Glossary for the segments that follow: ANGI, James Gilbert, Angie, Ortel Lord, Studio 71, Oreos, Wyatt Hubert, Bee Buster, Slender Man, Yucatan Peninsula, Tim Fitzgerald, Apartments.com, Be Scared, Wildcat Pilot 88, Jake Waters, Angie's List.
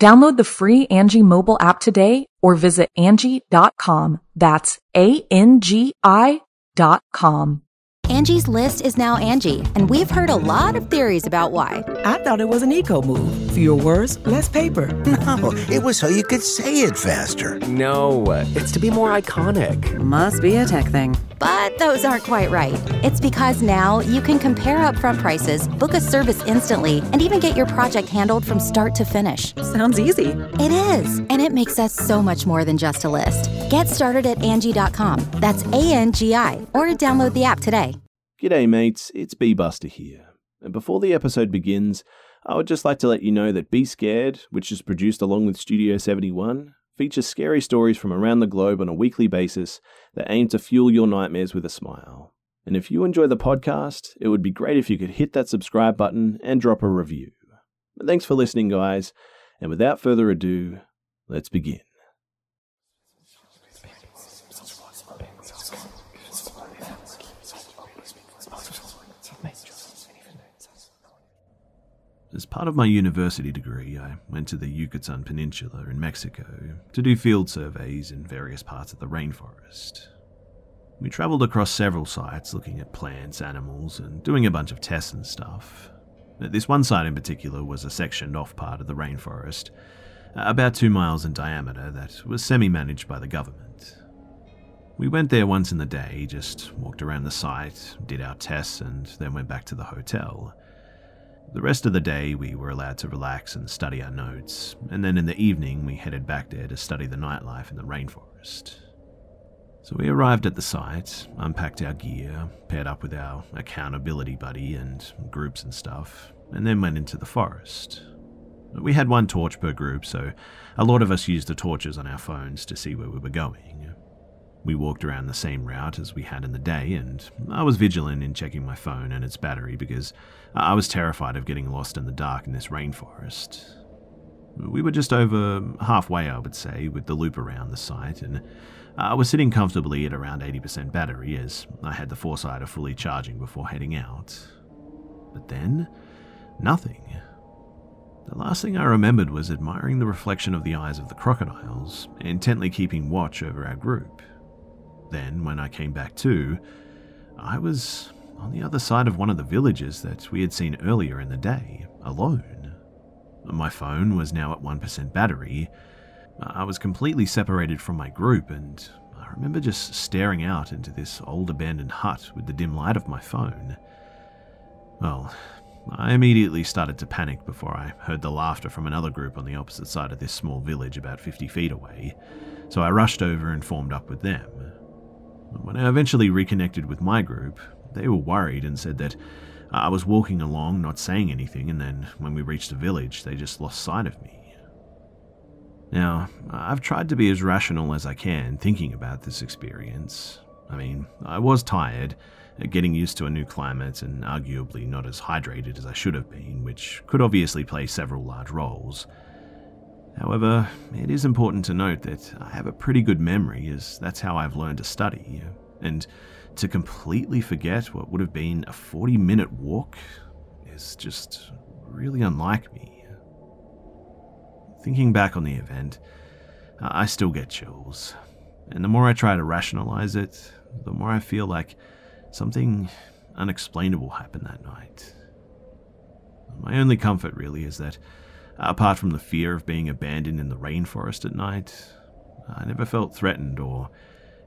Download the free Angie mobile app today or visit Angie.com. That's ANGI.com. Angie's List is now Angie, and we've heard a lot of theories about why. I thought it was an eco-move. Fewer words, less paper. No, it was so you could say it faster. No, it's to be more iconic. Must be a tech thing. But those aren't quite right. It's because now you can compare upfront prices, book a service instantly, and even get your project handled from start to finish. Sounds easy. It is, and it makes us so much more than just a list. Get started at Angie.com. That's A-N-G-I, or download the app today. G'day mates, it's Bee Buster here, and before the episode begins, I would just like to let you know that Be Scared, which is produced along with Studio 71, features scary stories from around the globe on a weekly basis that aim to fuel your nightmares with a smile. And if you enjoy the podcast, it would be great if you could hit that subscribe button and drop a review. But thanks for listening guys, and without further ado, let's begin. As part of my university degree, I went to the Yucatan Peninsula in Mexico to do field surveys in various parts of the rainforest. We travelled across several sites looking at plants, animals, and doing a bunch of tests and stuff. This one site in particular was a sectioned off part of the rainforest, about 2 miles in diameter, that was semi-managed by the government. We went there once in the day, just walked around the site, did our tests, and then went back to the hotel. The rest of the day, we were allowed to relax and study our notes, and then in the evening, we headed back there to study the nightlife in the rainforest. So we arrived at the site, unpacked our gear, paired up with our accountability buddy and groups and stuff, and then went into the forest. We had one torch per group, so a lot of us used the torches on our phones to see where we were going. We walked around the same route as we had in the day, and I was vigilant in checking my phone and its battery because I was terrified of getting lost in the dark in this rainforest. We were just over halfway, I would say, with the loop around the site, and I was sitting comfortably at around 80% battery as I had the foresight of fully charging before heading out. But then, nothing. The last thing I remembered was admiring the reflection of the eyes of the crocodiles, intently keeping watch over our group. Then, when I came back to, I was on the other side of one of the villages that we had seen earlier in the day, alone. My phone was now at 1% battery. I was completely separated from my group, and I remember just staring out into this old abandoned hut with the dim light of my phone. Well, I immediately started to panic before I heard the laughter from another group on the opposite side of this small village about 50 feet away, so I rushed over and formed up with them. When I eventually reconnected with my group, they were worried and said that I was walking along, not saying anything, and then when we reached the village, they just lost sight of me. Now, I've tried to be as rational as I can thinking about this experience. I mean, I was tired, getting used to a new climate, and arguably not as hydrated as I should have been, which could obviously play several large roles. However, it is important to note that I have a pretty good memory, as that's how I've learned to study, and to completely forget what would have been a 40-minute walk is just really unlike me. Thinking back on the event, I still get chills, and the more I try to rationalize it, the more I feel like something unexplainable happened that night. My only comfort really is that apart from the fear of being abandoned in the rainforest at night, I never felt threatened or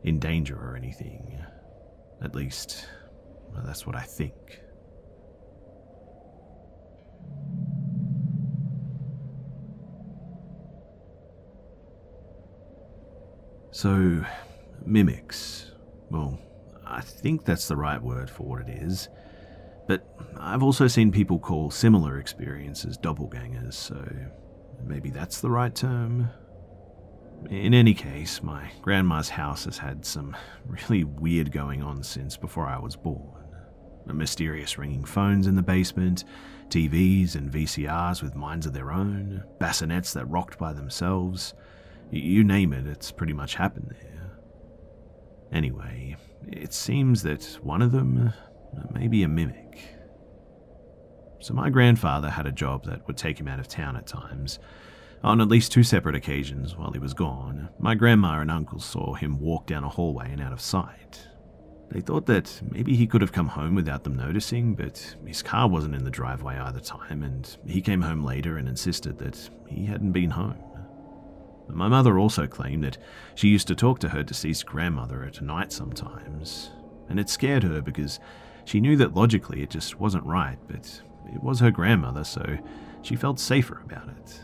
in danger or anything. At least, well, that's what I think. So, mimics. Well, I think that's the right word for what it is. But I've also seen people call similar experiences doppelgangers, so maybe that's the right term. In any case, my grandma's house has had some really weird going on since before I was born. The mysterious ringing phones in the basement, TVs and VCRs with minds of their own, bassinets that rocked by themselves. You name it, it's pretty much happened there. Anyway, it seems that one of them may be a mimic. So my grandfather had a job that would take him out of town at times. On at least two separate occasions while he was gone, my grandma and uncle saw him walk down a hallway and out of sight. They thought that maybe he could have come home without them noticing, but his car wasn't in the driveway either time, and he came home later and insisted that he hadn't been home. My mother also claimed that she used to talk to her deceased grandmother at night sometimes, and it scared her because she knew that logically it just wasn't right, but it was her grandmother, so she felt safer about it.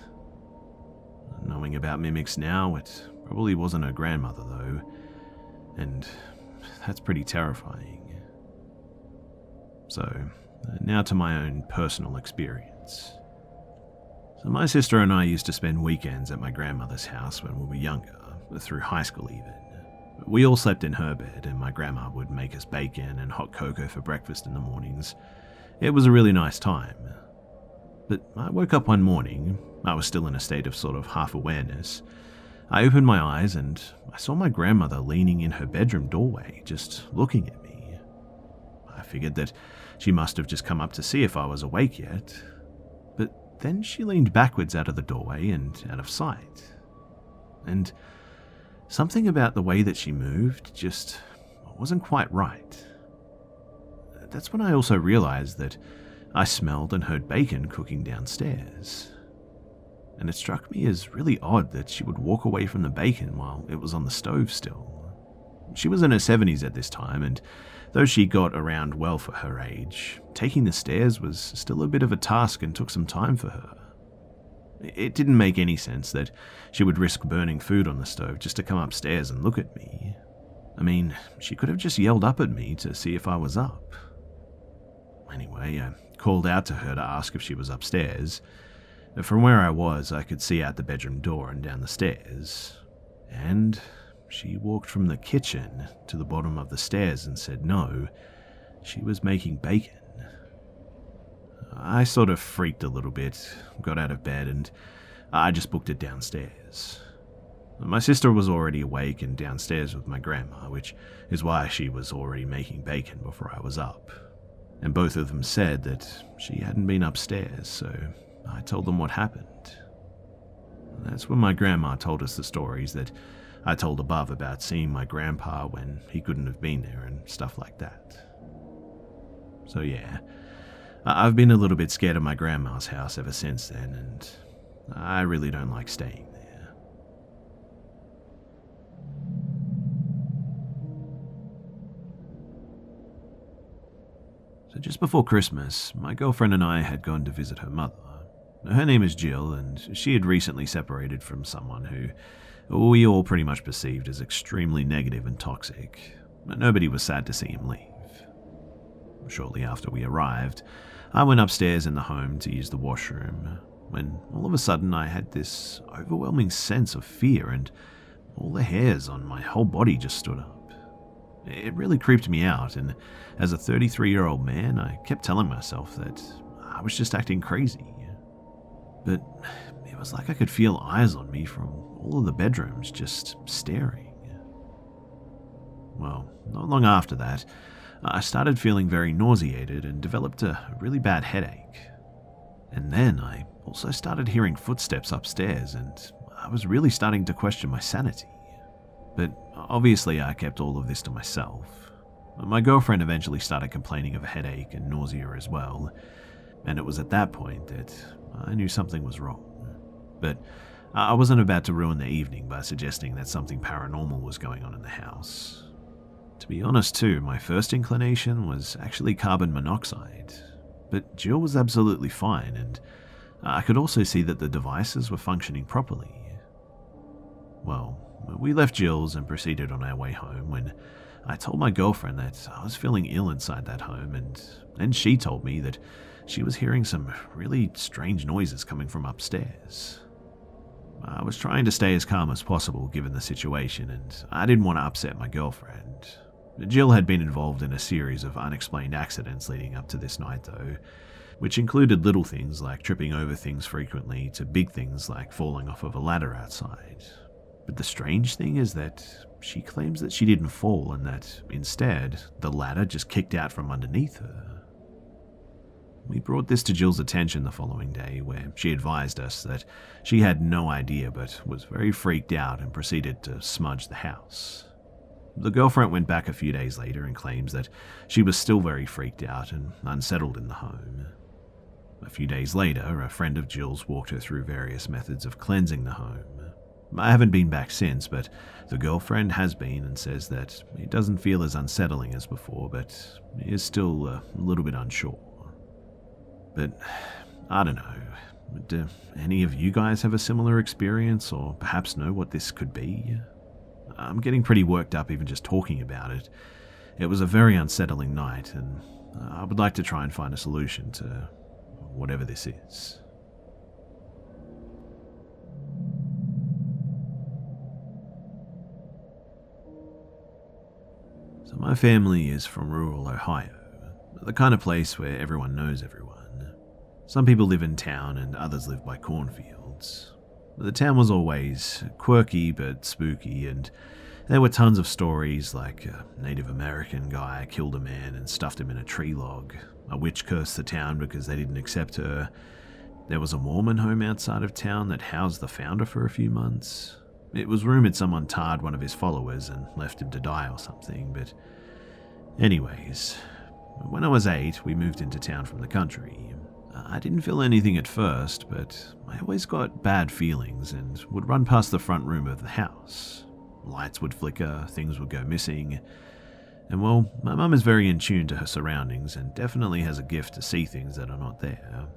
Knowing about mimics now, it probably wasn't her grandmother though, and that's pretty terrifying. So, now to my own personal experience. So my sister and I used to spend weekends at my grandmother's house when we were younger, through high school even. We all slept in her bed, and my grandma would make us bacon and hot cocoa for breakfast in the mornings. It was a really nice time. But I woke up one morning. I was still in a state of sort of half-awareness. I opened my eyes and I saw my grandmother leaning in her bedroom doorway, just looking at me. I figured that she must have just come up to see if I was awake yet. Then she leaned backwards out of the doorway and out of sight. And something about the way that she moved just wasn't quite right. That's when I also realized that I smelled and heard bacon cooking downstairs. And it struck me as really odd that she would walk away from the bacon while it was on the stove still. She was in her 70s at this time, and though she got around well for her age, taking the stairs was still a bit of a task and took some time for her. It didn't make any sense that she would risk burning food on the stove just to come upstairs and look at me. I mean, she could have just yelled up at me to see if I was up. Anyway, I called out to her to ask if she was upstairs. From where I was, I could see out the bedroom door and down the stairs, and she walked from the kitchen to the bottom of the stairs and said no, she was making bacon. I sort of freaked a little bit, got out of bed, and I just booked it downstairs. My sister was already awake and downstairs with my grandma, which is why she was already making bacon before I was up. And both of them said that she hadn't been upstairs, so I told them what happened. That's when my grandma told us the stories that I told above about seeing my grandpa when he couldn't have been there and stuff like that. So yeah, I've been a little bit scared of my grandma's house ever since then, and I really don't like staying there. So just before Christmas, my girlfriend and I had gone to visit her mother. Her name is Jill, and she had recently separated from someone who we all pretty much perceived as extremely negative and toxic. Nobody was sad to see him leave. Shortly after we arrived, I went upstairs in the home to use the washroom, when all of a sudden I had this overwhelming sense of fear, and all the hairs on my whole body just stood up. It really creeped me out, and as a 33-year-old man, I kept telling myself that I was just acting crazy. But it was like I could feel eyes on me from all of the bedrooms just staring. Well, not long after that, I started feeling very nauseated and developed a really bad headache. And then I also started hearing footsteps upstairs, and I was really starting to question my sanity. But obviously I kept all of this to myself. My girlfriend eventually started complaining of a headache and nausea as well, and it was at that point that I knew something was wrong. But I wasn't about to ruin the evening by suggesting that something paranormal was going on in the house. To be honest too, my first inclination was actually carbon monoxide, but Jill was absolutely fine, and I could also see that the devices were functioning properly. Well, we left Jill's and proceeded on our way home when I told my girlfriend that I was feeling ill inside that home, and then she told me that she was hearing some really strange noises coming from upstairs. I was trying to stay as calm as possible given the situation, and I didn't want to upset my girlfriend. Jill had been involved in a series of unexplained accidents leading up to this night though, which included little things like tripping over things frequently to big things like falling off of a ladder outside. But the strange thing is that she claims that she didn't fall and that, instead, the ladder just kicked out from underneath her. We brought this to Jill's attention the following day, where she advised us that she had no idea but was very freaked out and proceeded to smudge the house. The girlfriend went back a few days later and claims that she was still very freaked out and unsettled in the home. A few days later, a friend of Jill's walked her through various methods of cleansing the home. I haven't been back since, but the girlfriend has been and says that it doesn't feel as unsettling as before, but is still a little bit unsure. But I don't know, do any of you guys have a similar experience or perhaps know what this could be? I'm getting pretty worked up even just talking about it. It was a very unsettling night, and I would like to try and find a solution to whatever this is. So my family is from rural Ohio, the kind of place where everyone knows everyone. Some people live in town and others live by cornfields. The town was always quirky but spooky, and there were tons of stories like a Native American guy killed a man and stuffed him in a tree log, a witch cursed the town because they didn't accept her, there was a Mormon home outside of town that housed the founder for a few months. It was rumored someone tarred one of his followers and left him to die or something, but anyways, when I was 8, we moved into town from the country. I didn't feel anything at first, but I always got bad feelings and would run past the front room of the house. Lights would flicker, things would go missing, and well, my mum is very in tune to her surroundings and definitely has a gift to see things that are not there.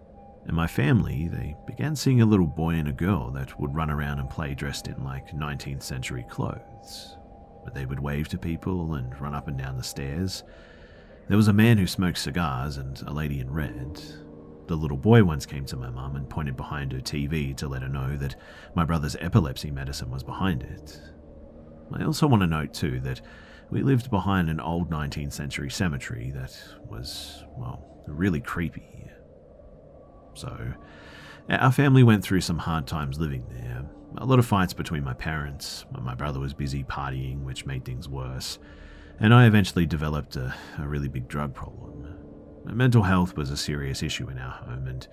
In my family, they began seeing a little boy and a girl that would run around and play dressed in like 19th century clothes. But they would wave to people and run up and down the stairs. There was a man who smoked cigars and a lady in red. The little boy once came to my mum and pointed behind her TV to let her know that my brother's epilepsy medicine was behind it. I also want to note too that we lived behind an old 19th century cemetery that was, well, really creepy. So, our family went through some hard times living there. A lot of fights between my parents, my brother was busy partying, which made things worse, and I eventually developed a really big drug problem. Mental health was a serious issue in our home, and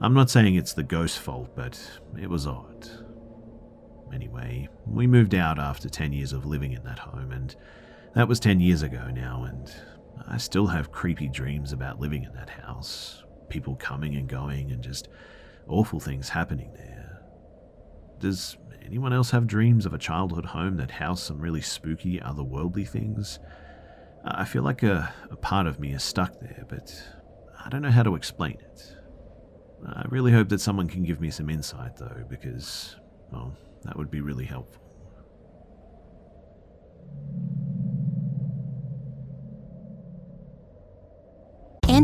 I'm not saying it's the ghost's fault, but it was odd. Anyway, we moved out after 10 years of living in that home, and that was 10 years ago now, and I still have creepy dreams about living in that house. People coming and going and just awful things happening there. Does anyone else have dreams of a childhood home that housed some really spooky, otherworldly things? I feel like a part of me is stuck there, but I don't know how to explain it. I really hope that someone can give me some insight though, because, well, that would be really helpful.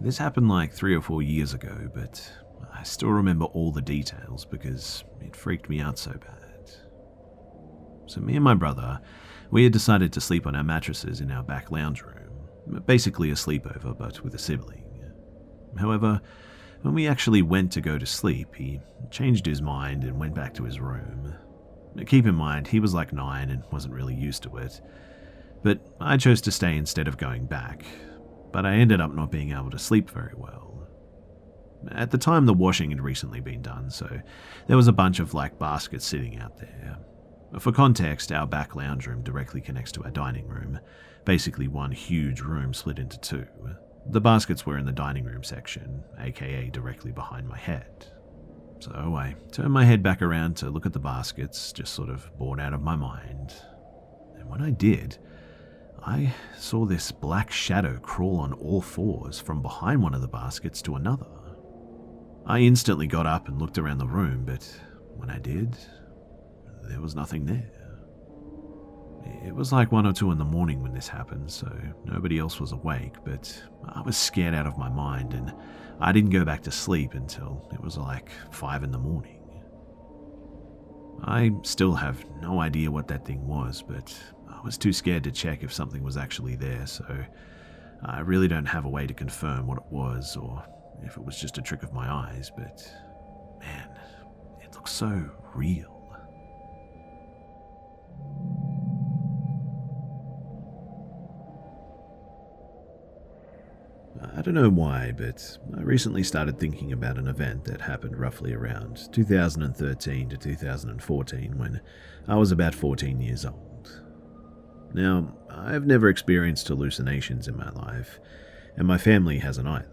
This happened like 3 or 4 years ago, but I still remember all the details because it freaked me out so bad. So me and my brother, we had decided to sleep on our mattresses in our back lounge room, basically a sleepover but with a sibling. However, when we actually went to go to sleep, he changed his mind and went back to his room. Keep in mind, he was like 9 and wasn't really used to it. but I chose to stay instead of going back, but I ended up not being able to sleep very well. At the time, the washing had recently been done, so there was a bunch of black baskets sitting out there. For context, our back lounge room directly connects to our dining room, basically one huge room split into two. The baskets were in the dining room section, aka directly behind my head. So I turned my head back around to look at the baskets, just sort of bored out of my mind. And when I did, I saw this black shadow crawl on all fours from behind one of the baskets to another. I instantly got up and looked around the room, but when I did, there was nothing there. It was like 1 or 2 in the morning when this happened, so nobody else was awake, but I was scared out of my mind and I didn't go back to sleep until it was like 5 in the morning. I still have no idea what that thing was, but I was too scared to check if something was actually there, so I really don't have a way to confirm what it was or if it was just a trick of my eyes, but man, it looks so real. I don't know why, but I recently started thinking about an event that happened roughly around 2013 to 2014 when I was about 14 years old. Now, I've never experienced hallucinations in my life, and my family hasn't either.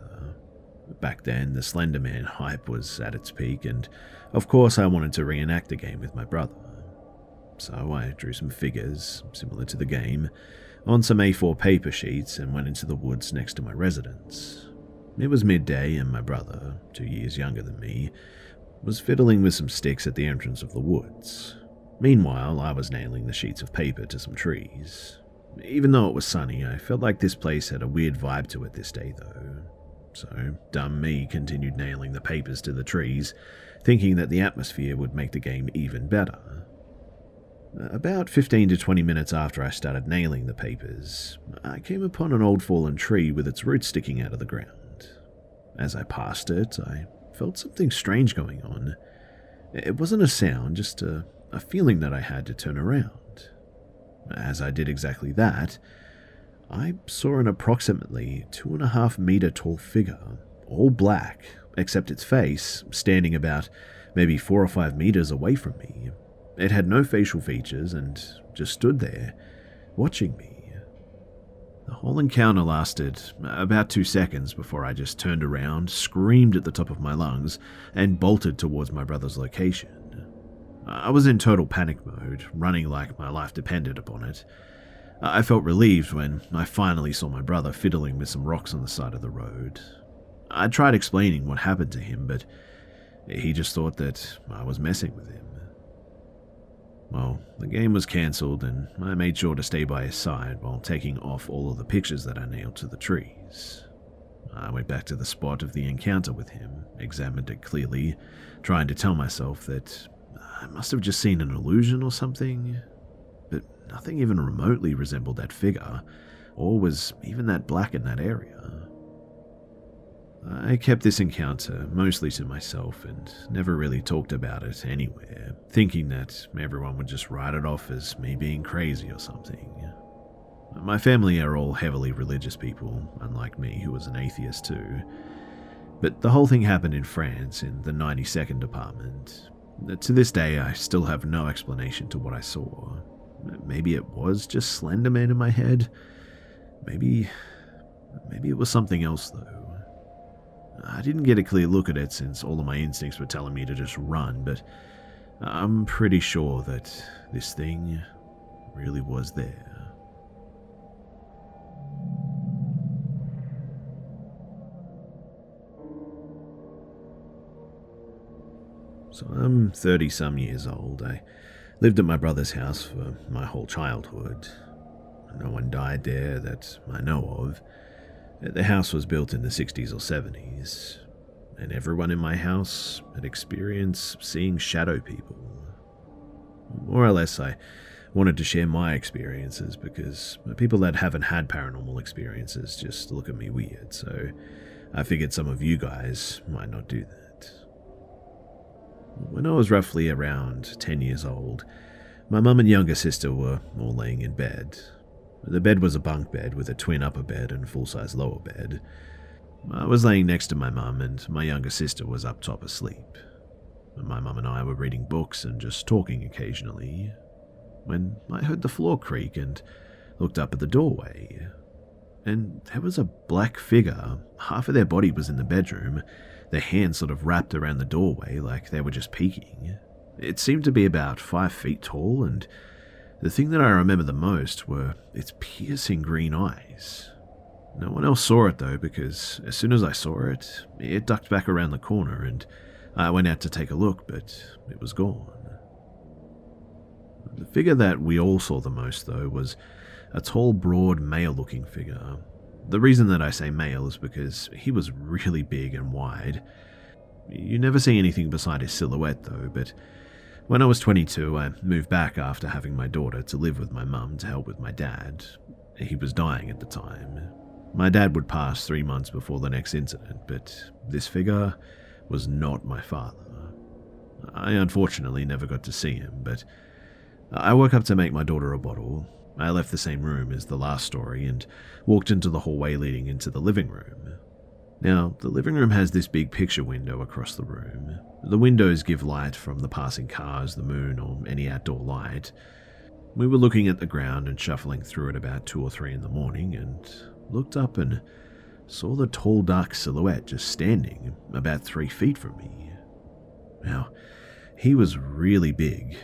Back then, the Slender Man hype was at its peak, and of course I wanted to reenact the game with my brother. So I drew some figures, similar to the game, on some A4 paper sheets and went into the woods next to my residence. It was midday and my brother, 2 years younger than me, was fiddling with some sticks at the entrance of the woods. Meanwhile, I was nailing the sheets of paper to some trees. Even though it was sunny, I felt like this place had a weird vibe to it this day though. So, dumb me continued nailing the papers to the trees, thinking that the atmosphere would make the game even better. About 15 to 20 minutes after I started nailing the papers, I came upon an old fallen tree with its roots sticking out of the ground. As I passed it, I felt something strange going on. It wasn't a sound, just a feeling that I had to turn around. As I did exactly that, I saw an approximately 2.5 meter tall figure, all black, except its face, standing about maybe 4 or 5 meters away from me. It had no facial features and just stood there, watching me. The whole encounter lasted about 2 seconds before I just turned around, screamed at the top of my lungs, and bolted towards my brother's location. I was in total panic mode, running like my life depended upon it. I felt relieved when I finally saw my brother fiddling with some rocks on the side of the road. I tried explaining what happened to him, but he just thought that I was messing with him. Well, the game was cancelled and I made sure to stay by his side while taking off all of the pictures that I nailed to the trees. I went back to the spot of the encounter with him, examined it clearly, trying to tell myself that I must have just seen an illusion or something, but nothing even remotely resembled that figure, or was even that black in that area. I kept this encounter mostly to myself and never really talked about it anywhere, thinking that everyone would just write it off as me being crazy or something. My family are all heavily religious people, unlike me who was an atheist too. But the whole thing happened in France in the 92nd apartment. To this day, I still have no explanation to what I saw. Maybe it was just Slender Man in my head. Maybe it was something else though. I didn't get a clear look at it since all of my instincts were telling me to just run, but I'm pretty sure that this thing really was there. So I'm 30 some years old. I lived at my brother's house for my whole childhood. No one died there that I know of. The house was built in the 60s or 70s, and everyone in my house had experienced seeing shadow people. More or less, I wanted to share my experiences because people that haven't had paranormal experiences just look at me weird, so I figured some of you guys might not do that. When I was roughly around 10 years old, my mum and younger sister were all laying in bed. The bed was a bunk bed with a twin upper bed and full-size lower bed. I was laying next to my mum and my younger sister was up top asleep. My mum and I were reading books and just talking occasionally when I heard the floor creak and looked up at the doorway. And there was a black figure. Half of their body was in the bedroom, their hands sort of wrapped around the doorway like they were just peeking. It seemed to be about 5 feet tall, and the thing that I remember the most were its piercing green eyes. No one else saw it though, because as soon as I saw it, it ducked back around the corner and I went out to take a look, but it was gone. The figure that we all saw the most though was a tall, broad, male-looking figure. The reason that I say male is because he was really big and wide. You never see anything beside his silhouette though, but when I was 22, I moved back after having my daughter to live with my mum to help with my dad. He was dying at the time. My dad would pass 3 months before the next incident, but this figure was not my father. I unfortunately never got to see him, but I woke up to make my daughter a bottle. I left the same room as the last story and walked into the hallway leading into the living room. Now, the living room has this big picture window across the room. The windows give light from the passing cars, the moon, or any outdoor light. We were looking at the ground and shuffling through it about 2 or 3 in the morning and looked up and saw the tall, dark silhouette just standing about 3 feet from me. Now, he was really big,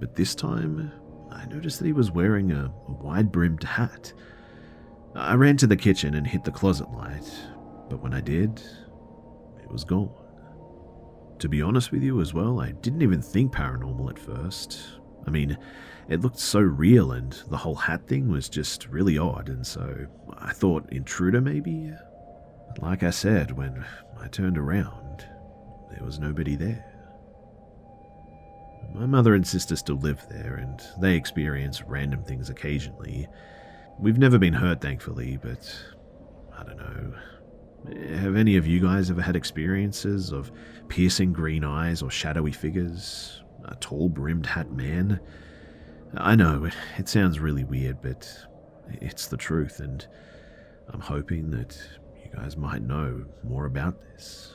but this time I noticed that he was wearing a wide-brimmed hat. I ran to the kitchen and hit the closet light, but when I did, it was gone. To be honest with you as well, I didn't even think paranormal at first. I mean, it looked so real and the whole hat thing was just really odd, and so I thought intruder maybe? But like I said, when I turned around, there was nobody there. My mother and sister still live there, and they experience random things occasionally. We've never been hurt, thankfully, but I don't know. Have any of you guys ever had experiences of piercing green eyes or shadowy figures? A tall, brimmed hat man? I know, it sounds really weird, but it's the truth, and I'm hoping that you guys might know more about this.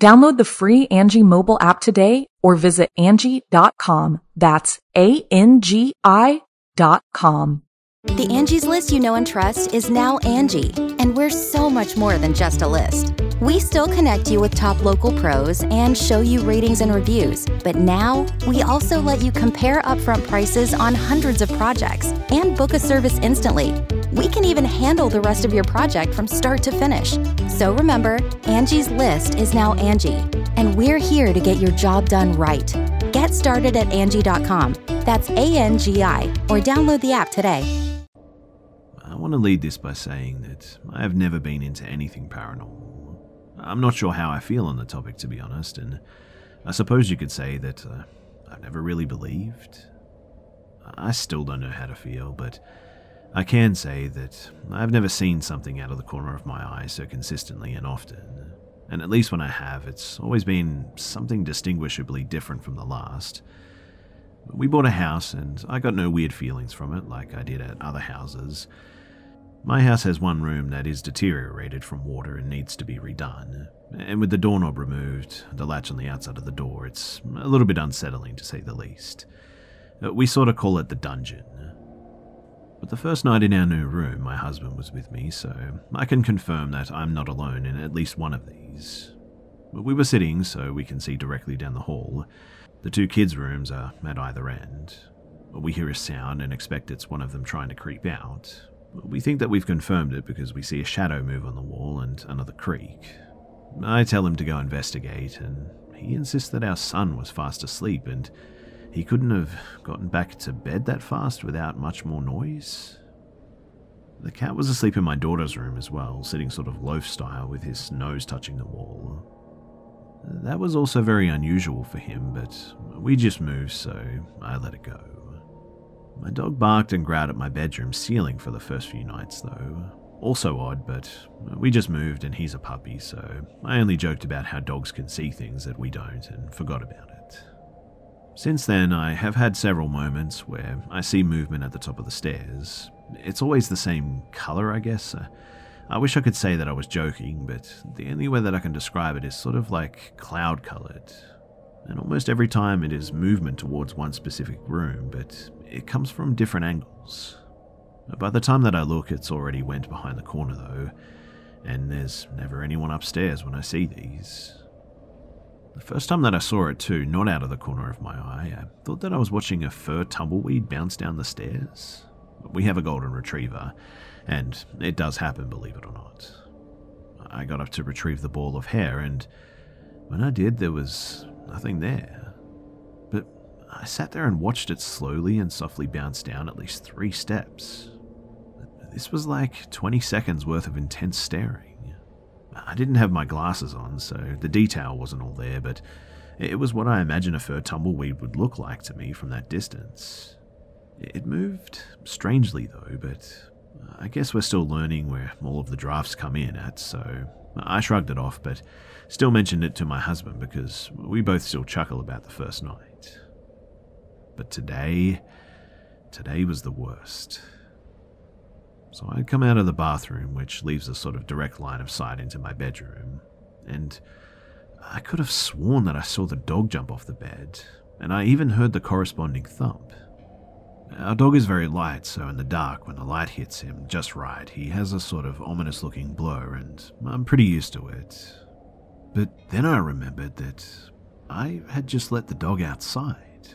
Download the free Angie mobile app today or visit Angie.com. That's ANGI.com. The Angie's List you know and trust is now Angie, and we're so much more than just a list. We still connect you with top local pros and show you ratings and reviews, but now we also let you compare upfront prices on hundreds of projects and book a service instantly. We can even handle the rest of your project from start to finish. So remember, Angie's List is now Angie, and we're here to get your job done right. Get started at Angie.com. That's ANGI, or download the app today. I want to lead this by saying that I have never been into anything paranormal. I'm not sure how I feel on the topic, to be honest, and I suppose you could say that I've never really believed. I still don't know how to feel, but I can say that I've never seen something out of the corner of my eye so consistently and often, and at least when I have, it's always been something distinguishably different from the last. We bought a house, and I got no weird feelings from it like I did at other houses. My house has one room that is deteriorated from water and needs to be redone, and with the doorknob removed, the latch on the outside of the door, it's a little bit unsettling to say the least. We sort of call it the dungeon. But the first night in our new room, my husband was with me, so I can confirm that I'm not alone in at least one of these. We were sitting so we can see directly down the hall. The two kids' rooms are at either end. We hear a sound and expect it's one of them trying to creep out. We think that we've confirmed it because we see a shadow move on the wall and another creak. I tell him to go investigate, and he insists that our son was fast asleep and he couldn't have gotten back to bed that fast without much more noise. The cat was asleep in my daughter's room as well, sitting sort of loaf style with his nose touching the wall. That was also very unusual for him, but we just moved, so I let it go. My dog barked and growled at my bedroom ceiling for the first few nights though. Also odd, but we just moved and he's a puppy, so I only joked about how dogs can see things that we don't and forgot about it. Since then, I have had several moments where I see movement at the top of the stairs. It's always the same color, I guess. I wish I could say that I was joking, but the only way that I can describe it is sort of like cloud-colored. And almost every time it is movement towards one specific room, but it comes from different angles. By the time that I look, it's already went behind the corner though, and there's never anyone upstairs when I see these. The first time that I saw it too, not out of the corner of my eye, I thought that I was watching a fur tumbleweed bounce down the stairs. We have a golden retriever, and it does happen, believe it or not. I got up to retrieve the ball of hair, and when I did, there was nothing there. But I sat there and watched it slowly and softly bounce down at least 3 steps. This was like 20 seconds worth of intense staring. I didn't have my glasses on, so the detail wasn't all there, but it was what I imagine a fur tumbleweed would look like to me from that distance. It moved strangely though, but I guess we're still learning where all of the drafts come in at, so I shrugged it off, but still mentioned it to my husband because we both still chuckle about the first night. But today was the worst. So I come out of the bathroom, which leaves a sort of direct line of sight into my bedroom, and I could have sworn that I saw the dog jump off the bed, and I even heard the corresponding thump. Our dog is very light, so in the dark, when the light hits him just right, he has a sort of ominous-looking blur, and I'm pretty used to it. But then I remembered that I had just let the dog outside.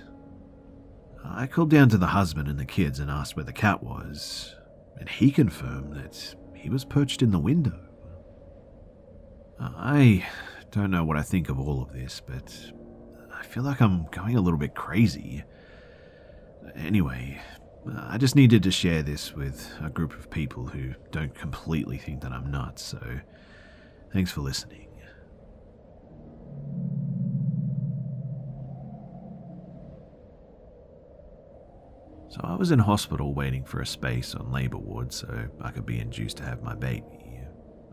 I called down to the husband and the kids and asked where the cat was, and he confirmed that he was perched in the window. I don't know what I think of all of this, but I feel like I'm going a little bit crazy. Anyway, I just needed to share this with a group of people who don't completely think that I'm nuts, so thanks for listening. So I was in hospital waiting for a space on labour ward so I could be induced to have my baby.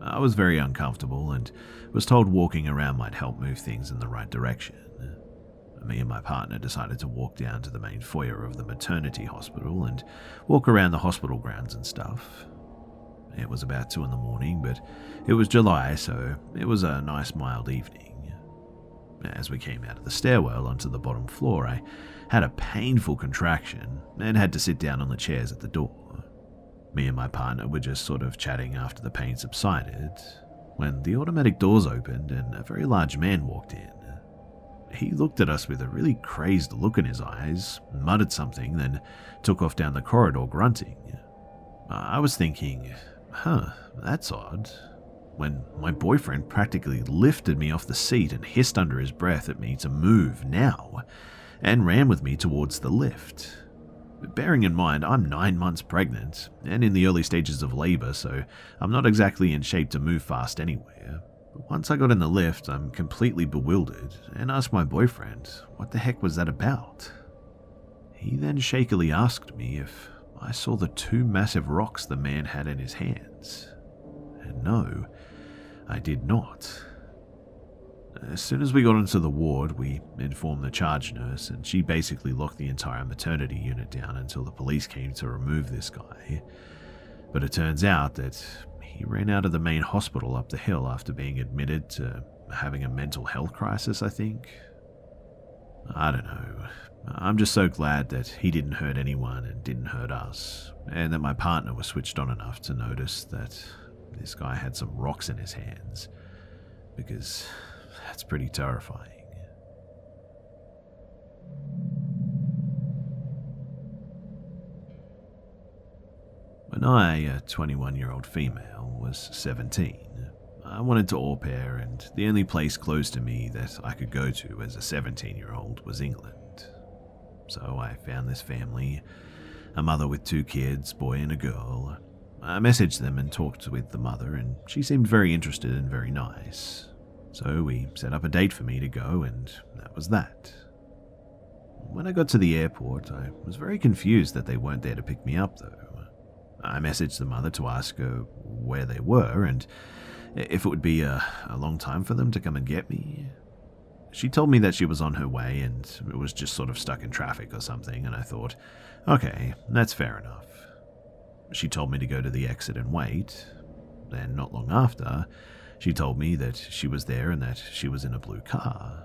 I was very uncomfortable and was told walking around might help move things in the right direction. Me and my partner decided to walk down to the main foyer of the maternity hospital and walk around the hospital grounds and stuff. It was about 2 in the morning, but it was July, so it was a nice mild evening. As we came out of the stairwell onto the bottom floor, I had a painful contraction and had to sit down on the chairs at the door. Me and my partner were just sort of chatting after the pain subsided, when the automatic doors opened and a very large man walked in. He looked at us with a really crazed look in his eyes, muttered something, then took off down the corridor grunting. I was thinking, that's odd, when my boyfriend practically lifted me off the seat and hissed under his breath at me to move now, and ran with me towards the lift. Bearing in mind, I'm 9 months pregnant, and in the early stages of labor, so I'm not exactly in shape to move fast anywhere. Once I got in the lift, I'm completely bewildered and asked my boyfriend what the heck was that about. He then shakily asked me if I saw the 2 massive rocks the man had in his hands. And no, I did not. As soon as we got into the ward, we informed the charge nurse, and she basically locked the entire maternity unit down until the police came to remove this guy. But it turns out that he ran out of the main hospital up the hill after being admitted to having a mental health crisis, I think. I don't know. I'm just so glad that he didn't hurt anyone and didn't hurt us, and that my partner was switched on enough to notice that this guy had some rocks in his hands, because that's pretty terrifying. When I, a 21-year-old female, was 17, I wanted to au pair, and the only place close to me that I could go to as a 17-year-old was England. So I found this family, a mother with two kids, boy and a girl. I messaged them and talked with the mother, and she seemed very interested and very nice. So we set up a date for me to go, and that was that. When I got to the airport, I was very confused that they weren't there to pick me up, though. I messaged the mother to ask her where they were, and if it would be a long time for them to come and get me. She told me that she was on her way and it was just sort of stuck in traffic or something, and I thought, okay, that's fair enough. She told me to go to the exit and wait. Then, not long after, she told me that she was there and that she was in a blue car.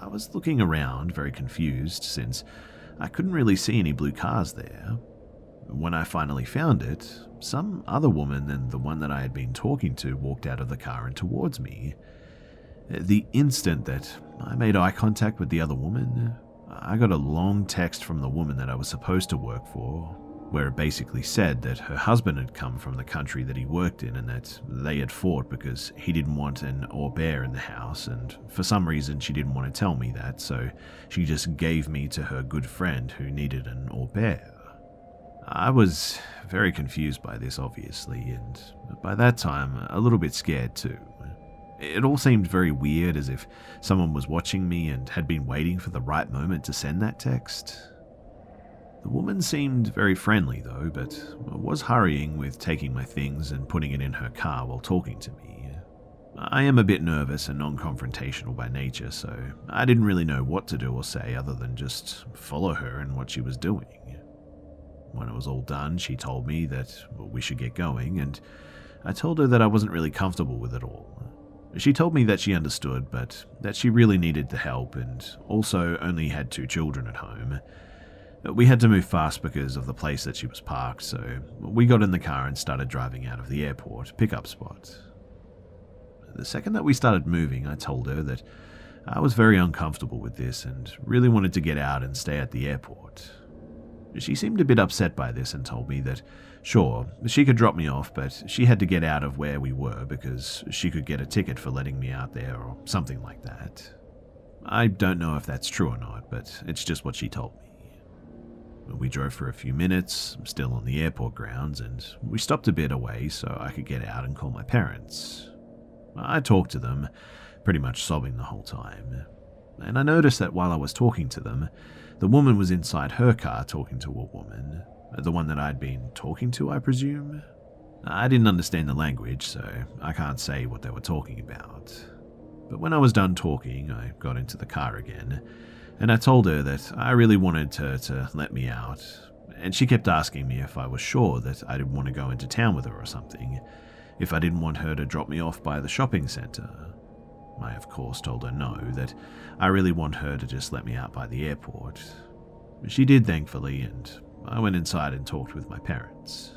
I was looking around, very confused, since I couldn't really see any blue cars there. When I finally found it, some other woman than the one that I had been talking to walked out of the car and towards me. The instant that I made eye contact with the other woman, I got a long text from the woman that I was supposed to work for, where it basically said that her husband had come from the country that he worked in and that they had fought because he didn't want an au pair in the house, and for some reason she didn't want to tell me that, so she just gave me to her good friend who needed an au pair. I was very confused by this, obviously, and by that time a little bit scared too. It all seemed very weird, as if someone was watching me and had been waiting for the right moment to send that text. The woman seemed very friendly though, but was hurrying with taking my things and putting it in her car while talking to me. I am a bit nervous and non-confrontational by nature, so I didn't really know what to do or say other than just follow her and what she was doing. When it was all done, she told me that we should get going, and I told her that I wasn't really comfortable with it all. She told me that she understood, but that she really needed the help and also only had two children at home. We had to move fast because of the place that she was parked, so we got in the car and started driving out of the airport pickup spot. The second that we started moving, I told her that I was very uncomfortable with this and really wanted to get out and stay at the airport. She seemed a bit upset by this and told me that, sure, she could drop me off, but she had to get out of where we were because she could get a ticket for letting me out there or something like that. I don't know if that's true or not, but it's just what she told me. We drove for a few minutes, still on the airport grounds, and we stopped a bit away so I could get out and call my parents. I talked to them, pretty much sobbing the whole time, and I noticed that while I was talking to them, the woman was inside her car talking to a woman, the one that I'd been talking to, I presume. I didn't understand the language, so I can't say what they were talking about. But when I was done talking, I got into the car again, and I told her that I really wanted her to let me out, and she kept asking me if I was sure that I didn't want to go into town with her or something, if I didn't want her to drop me off by the shopping centre. I, of course, told her no, that I really want her to just let me out by the airport. She did, thankfully, and I went inside and talked with my parents.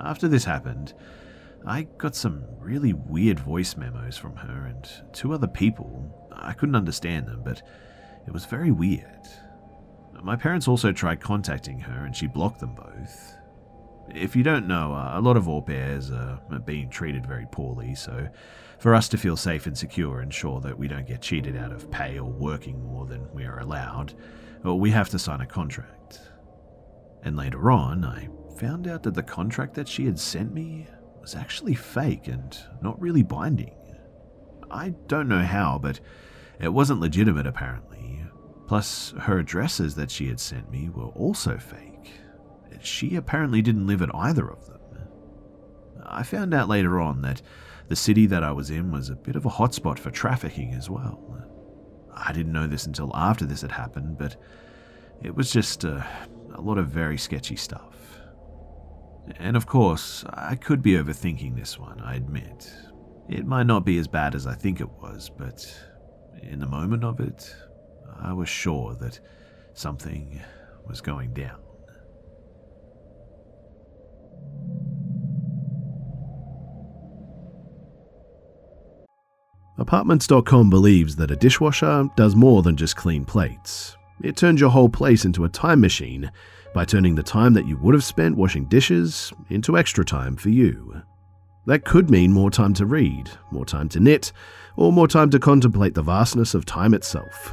After this happened, I got some really weird voice memos from her and two other people. I couldn't understand them, but it was very weird. My parents also tried contacting her, and she blocked them both. If you don't know, a lot of au pairs are being treated very poorly, so for us to feel safe and secure and sure that we don't get cheated out of pay or working more than we are allowed, we have to sign a contract. And later on, I found out that the contract that she had sent me was actually fake and not really binding. I don't know how, but it wasn't legitimate apparently. Plus, her addresses that she had sent me were also fake. She apparently didn't live at either of them. I found out later on that the city that I was in was a bit of a hotspot for trafficking as well. I didn't know this until after this had happened, but it was just a lot of very sketchy stuff. And of course, I could be overthinking this one, I admit. It might not be as bad as I think it was, but in the moment of it, I was sure that something was going down. Apartments.com believes that a dishwasher does more than just clean plates. It turns your whole place into a time machine by turning the time that you would have spent washing dishes into extra time for you. That could mean more time to read, more time to knit, or more time to contemplate the vastness of time itself.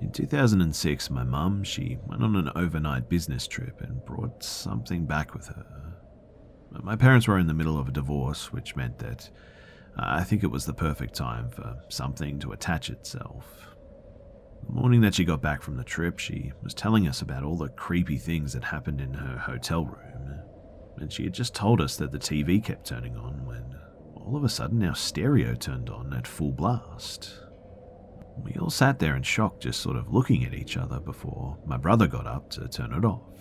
In 2006, my mum, she went on an overnight business trip and brought something back with her. My parents were in the middle of a divorce, which meant that I think it was the perfect time for something to attach itself. The morning that she got back from the trip, she was telling us about all the creepy things that happened in her hotel room, and she had just told us that the TV kept turning on when all of a sudden our stereo turned on at full blast. We all sat there in shock, just sort of looking at each other before my brother got up to turn it off.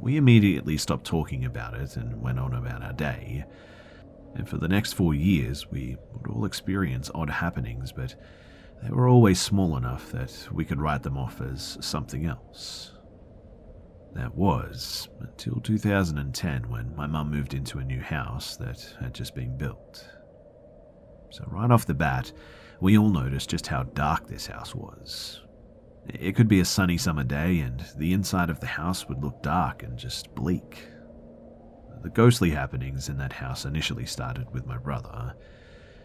We immediately stopped talking about it and went on about our day. And for the next 4 years, we would all experience odd happenings, but they were always small enough that we could write them off as something else. That was until 2010, when my mum moved into a new house that had just been built. So right off the bat, we all noticed just how dark this house was. It could be a sunny summer day, and the inside of the house would look dark and just bleak. The ghostly happenings in that house initially started with my brother.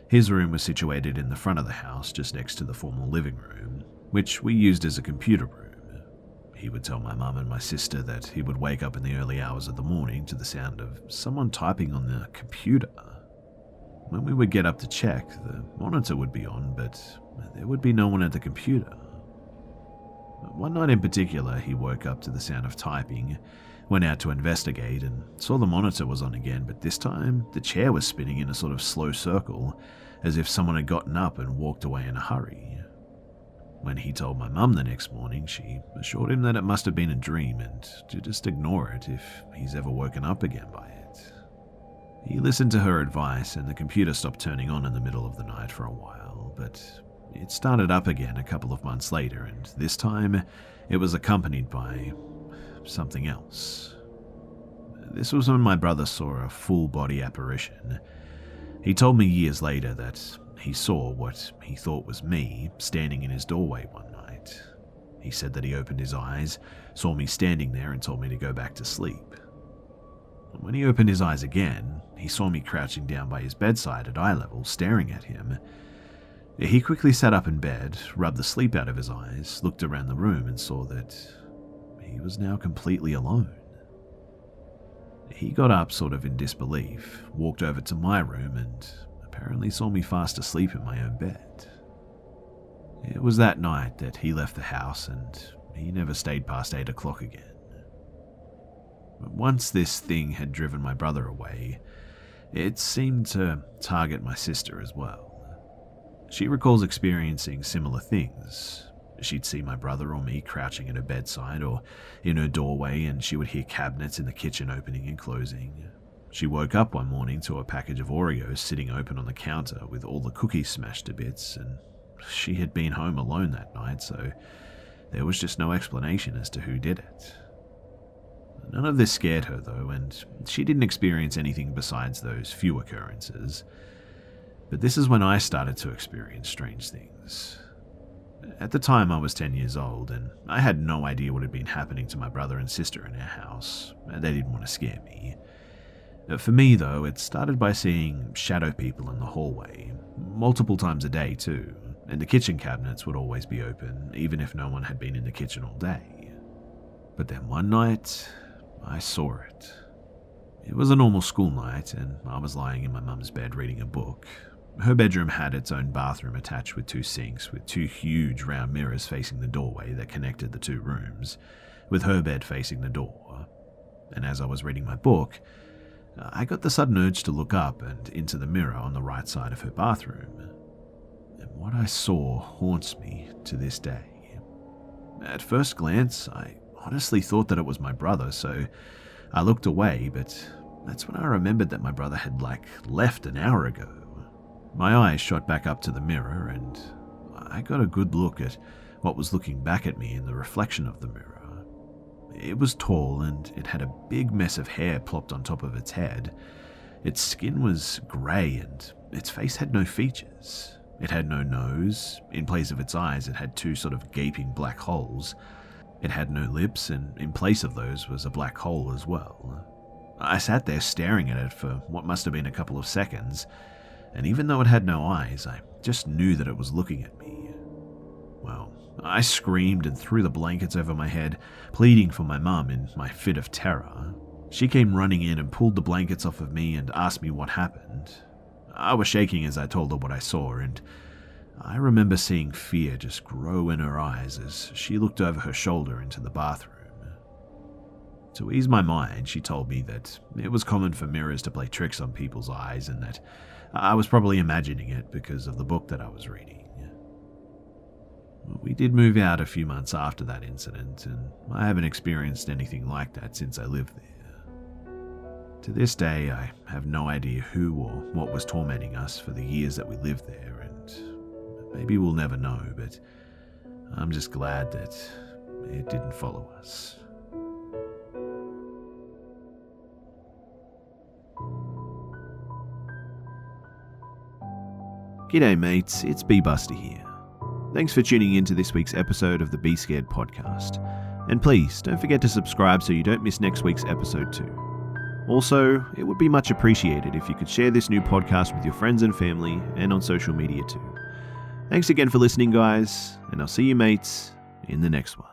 His room was situated in the front of the house, just next to the formal living room, which we used as a computer room. He would tell my mum and my sister that he would wake up in the early hours of the morning to the sound of someone typing on the computer. When we would get up to check, the monitor would be on, but there would be no one at the computer. One night in particular, he woke up to the sound of typing, went out to investigate, and saw the monitor was on again, but this time the chair was spinning in a sort of slow circle, as if someone had gotten up and walked away in a hurry. When he told my mum the next morning, she assured him that it must have been a dream and to just ignore it if he's ever woken up again by it. He listened to her advice, and the computer stopped turning on in the middle of the night for a while, but it started up again a couple of months later, and this time it was accompanied by something else. This was when my brother saw a full-body apparition. He told me years later that he saw what he thought was me standing in his doorway one night. He said that he opened his eyes, saw me standing there, and told me to go back to sleep. When he opened his eyes again, he saw me crouching down by his bedside at eye level, staring at him. He quickly sat up in bed, rubbed the sleep out of his eyes, looked around the room, and saw that he was now completely alone. He got up sort of in disbelief, walked over to my room, and apparently saw me fast asleep in my own bed. It was that night that he left the house, and he never stayed past 8 o'clock again. But once this thing had driven my brother away, it seemed to target my sister as well. She recalls experiencing similar things. She'd see my brother or me crouching at her bedside or in her doorway, and she would hear cabinets in the kitchen opening and closing. She woke up one morning to a package of Oreos sitting open on the counter with all the cookies smashed to bits, and she had been home alone that night, so there was just no explanation as to who did it. None of this scared her, though, and she didn't experience anything besides those few occurrences. But this is when I started to experience strange things. At the time, I was 10 years old, and I had no idea what had been happening to my brother and sister in our house. They didn't want to scare me. For me, though, it started by seeing shadow people in the hallway, multiple times a day too, and the kitchen cabinets would always be open, even if no one had been in the kitchen all day. But then one night, I saw it. It was a normal school night, and I was lying in my mum's bed reading a book. Her bedroom had its own bathroom attached with two sinks, with two huge round mirrors facing the doorway that connected the two rooms, with her bed facing the door. And as I was reading my book, I got the sudden urge to look up and into the mirror on the right side of her bathroom. And what I saw haunts me to this day. At first glance, I honestly thought that it was my brother, so I looked away, but that's when I remembered that my brother had left an hour ago. My eyes shot back up to the mirror, and I got a good look at what was looking back at me in the reflection of the mirror. It was tall, and it had a big mess of hair plopped on top of its head. Its skin was grey, and its face had no features. It had no nose. In place of its eyes, it had two sort of gaping black holes. It had no lips, and in place of those was a black hole as well. I sat there staring at it for what must have been a couple of seconds, and even though it had no eyes, I just knew that it was looking at me. Well, I screamed and threw the blankets over my head, pleading for my mum in my fit of terror. She came running in and pulled the blankets off of me and asked me what happened. I was shaking as I told her what I saw, and I remember seeing fear just grow in her eyes as she looked over her shoulder into the bathroom. To ease my mind, she told me that it was common for mirrors to play tricks on people's eyes and that I was probably imagining it because of the book that I was reading. We did move out a few months after that incident, and I haven't experienced anything like that since I lived there. To this day, I have no idea who or what was tormenting us for the years that we lived there, and maybe we'll never know, but I'm just glad that it didn't follow us. G'day mates, it's Bee Buster here. Thanks for tuning in to this week's episode of the Be Scared podcast. And please, don't forget to subscribe so you don't miss next week's episode too. Also, it would be much appreciated if you could share this new podcast with your friends and family and on social media too. Thanks again for listening, guys, and I'll see you mates in the next one.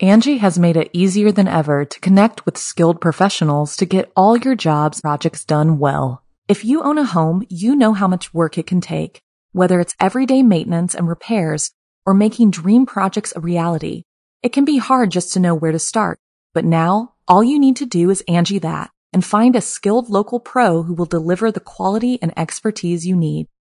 Angie has made it easier than ever to connect with skilled professionals to get all your jobs projects done well. If you own a home, you know how much work it can take, whether it's everyday maintenance and repairs or making dream projects a reality. It can be hard just to know where to start, but now all you need to do is Angie that and find a skilled local pro who will deliver the quality and expertise you need.